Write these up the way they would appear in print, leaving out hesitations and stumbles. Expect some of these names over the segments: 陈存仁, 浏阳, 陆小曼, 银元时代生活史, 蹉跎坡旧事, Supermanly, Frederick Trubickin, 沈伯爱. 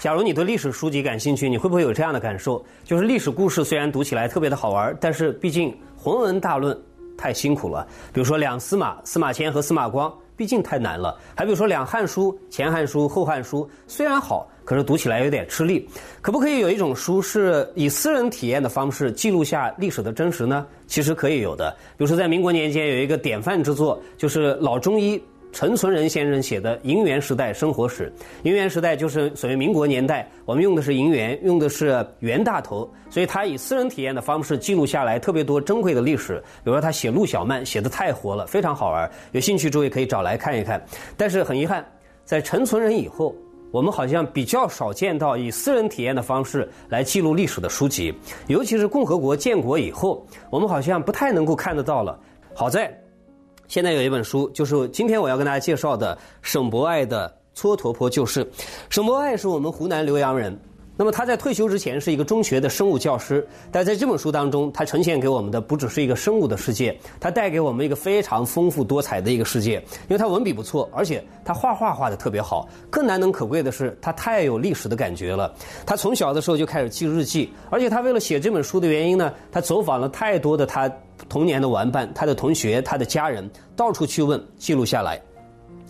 假如你对历史书籍感兴趣，你会不会有这样的感受？就是历史故事虽然读起来特别的好玩，但是毕竟浑文大论太辛苦了。比如说两司马，司马迁和司马光，毕竟太难了。还比如说两汉书，前汉书、后汉书，虽然好，可是读起来有点吃力。可不可以有一种书是以私人体验的方式记录下历史的真实呢？其实可以有的。比如说在民国年间有一个典范之作，就是老中医陈存仁先生写的《银元时代生活史》。银元时代就是所谓民国年代，我们用的是银元，用的是袁大头，所以他以私人体验的方式记录下来特别多珍贵的历史。比如说他写陆小曼写得太活了，非常好玩，有兴趣诸位可以找来看一看。但是很遗憾，在陈存仁以后，我们好像比较少见到以私人体验的方式来记录历史的书籍，尤其是共和国建国以后，我们好像不太能够看得到了。好在现在有一本书，就是今天我要跟大家介绍的沈伯爱的《蹉跎坡旧事》。沈伯爱是我们湖南浏阳人，那么他在退休之前是一个中学的生物教师，但在这本书当中，他呈现给我们的不只是一个生物的世界，他带给我们一个非常丰富多彩的一个世界。因为他文笔不错，而且他画的特别好，更难能可贵的是他太有历史的感觉了。他从小的时候就开始记日记，而且他为了写这本书的原因呢，他走访了太多的他童年的玩伴，他的同学，他的家人，到处去问，记录下来。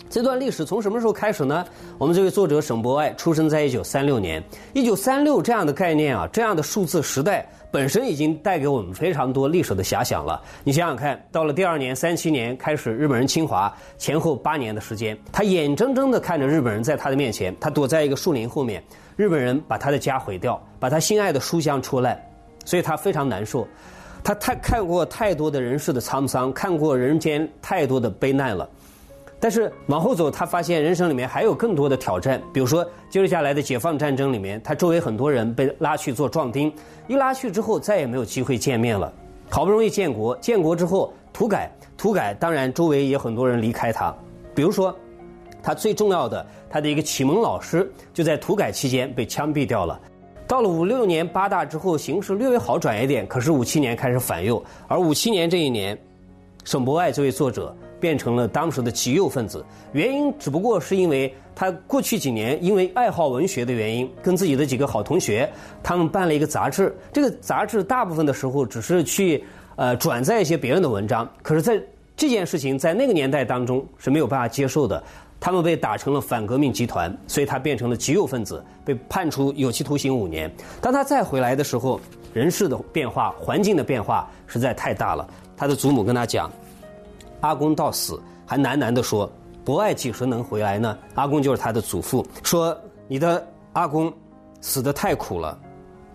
这段历史从什么时候开始呢？我们这位作者沈伯爱出生在1936年。1936这样的概念啊，这样的数字时代本身已经带给我们非常多历史的遐想了。你想想看，到了第二年37年开始日本人侵华，前后8年的时间，他眼睁睁地看着日本人在他的面前，他躲在一个树林后面，日本人把他的家毁掉，把他心爱的书箱戳烂，所以他非常难受。他看过太多的人世的沧桑，看过人间太多的悲难了。但是往后走，他发现人生里面还有更多的挑战。比如说接着下来的解放战争里面，他周围很多人被拉去做壮丁，一拉去之后再也没有机会见面了。好不容易建国，建国之后土改，当然周围也很多人离开他。比如说他最重要的他的一个启蒙老师，就在土改期间被枪毙掉了。到了56年八大之后，形势略微好转一点，可是57年开始反右，而57年这一年，沈伯爱这位作者变成了当时的极右分子。原因只不过是因为他过去几年因为爱好文学的原因，跟自己的几个好同学，他们办了一个杂志。这个杂志大部分的时候只是去转载一些别人的文章，可是在这件事情在那个年代当中是没有办法接受的，他们被打成了反革命集团，所以他变成了极右分子，被判处有期徒刑5年。当他再回来的时候，人事的变化，环境的变化实在太大了。他的祖母跟他讲，阿公到死还喃喃地说，伯爱几时能回来呢？阿公就是他的祖父，说你的阿公死得太苦了，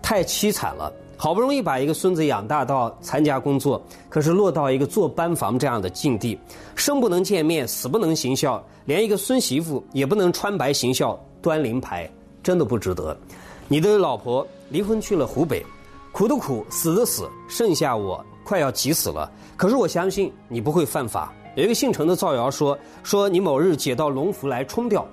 太凄惨了，好不容易把一个孙子养大到参加工作，可是落到一个做班房这样的境地，生不能见面，死不能行孝，连一个孙媳妇也不能穿白行孝端灵牌，真的不值得。你的老婆离婚去了湖北，苦的苦，死的死，剩下我快要急死了。可是我相信你不会犯法。有一个姓陈的造谣说你某日解到龙服来冲掉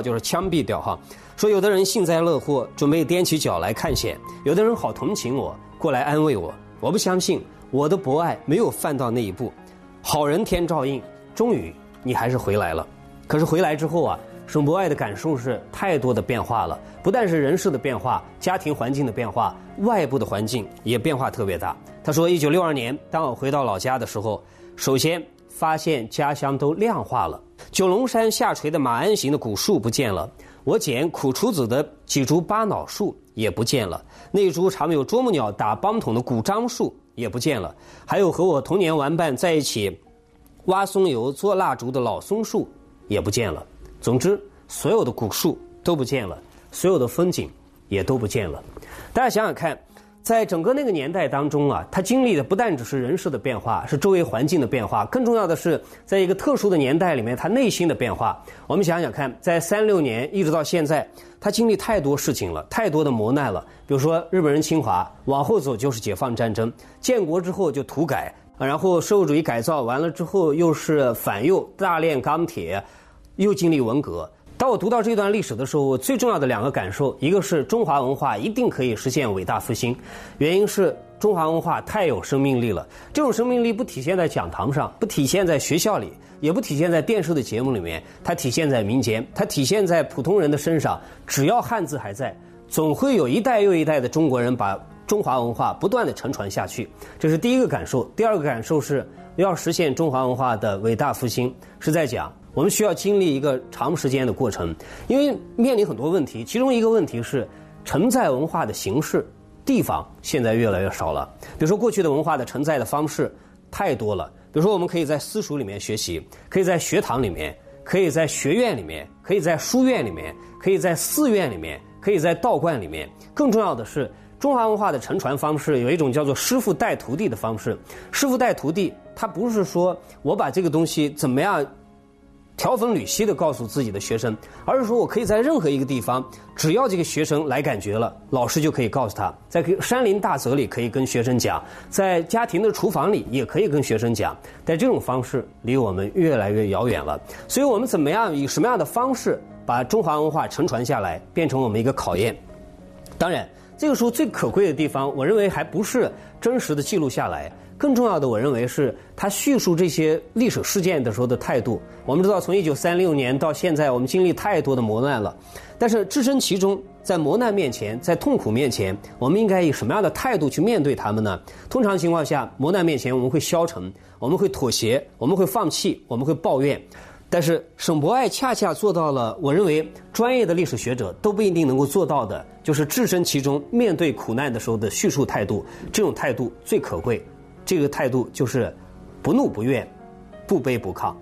就是枪毙掉哈。说有的人幸灾乐祸，准备踮起脚来看险，有的人好同情我，过来安慰我。我不相信，我的伯爱没有犯到那一步。好人天照应，终于你还是回来了。可是回来之后啊，沈伯爱的感受是太多的变化了，不但是人事的变化，家庭环境的变化，外部的环境也变化特别大。他说1962年当我回到老家的时候，首先发现家乡都亮化了，九龙山下垂的马鞍形的古树不见了，我捡苦楚子的几株巴脑树也不见了，那株常有啄木鸟打梆筒的古樟树也不见了，还有和我童年玩伴在一起挖松油做蜡烛的老松树也不见了。总之所有的古树都不见了，所有的风景也都不见了。大家想想看，在整个那个年代当中啊，他经历的不但只是人事的变化，是周围环境的变化，更重要的是在一个特殊的年代里面他内心的变化。我们想想看，在36年一直到现在，他经历太多事情了，太多的磨难了。比如说日本人侵华，往后走就是解放战争，建国之后就土改，然后社会主义改造完了之后又是反右，大炼钢铁，又经历文革。当我读到这段历史的时候，我最重要的两个感受，一个是中华文化一定可以实现伟大复兴，原因是中华文化太有生命力了，这种生命力不体现在讲堂上，不体现在学校里，也不体现在电视的节目里面，它体现在民间，它体现在普通人的身上。只要汉字还在，总会有一代又一代的中国人把中华文化不断地承传下去。这是第一个感受。第二个感受是，要实现中华文化的伟大复兴，是在讲我们需要经历一个长时间的过程，因为面临很多问题，其中一个问题是承载文化的形式地方现在越来越少了。比如说过去的文化的承载的方式太多了，比如说我们可以在私塾里面学习，可以在学堂里面，可以在学院里面，可以在书院里面，可以在寺院里面，可以在道观里面。更重要的是，中华文化的承传方式有一种叫做师傅带徒弟的方式。师傅带徒弟，他不是说我把这个东西怎么样条分缕析的告诉自己的学生，而是说我可以在任何一个地方，只要这个学生来感觉了，老师就可以告诉他。在山林大泽里可以跟学生讲，在家庭的厨房里也可以跟学生讲，但这种方式离我们越来越遥远了。所以我们怎么样以什么样的方式把中华文化承传下来，变成我们一个考验。当然这个书最可贵的地方，我认为还不是真实的记录下来，更重要的我认为是他叙述这些历史事件的时候的态度。我们知道从1936年到现在，我们经历太多的磨难了，但是置身其中，在磨难面前，在痛苦面前，我们应该以什么样的态度去面对他们呢？通常情况下，磨难面前我们会消沉，我们会妥协，我们会放弃，我们会抱怨。但是沈博爱恰恰做到了我认为专业的历史学者都不一定能够做到的，就是置身其中，面对苦难的时候的叙述态度。这种态度最可贵，这个态度就是不怒不怨，不卑不亢。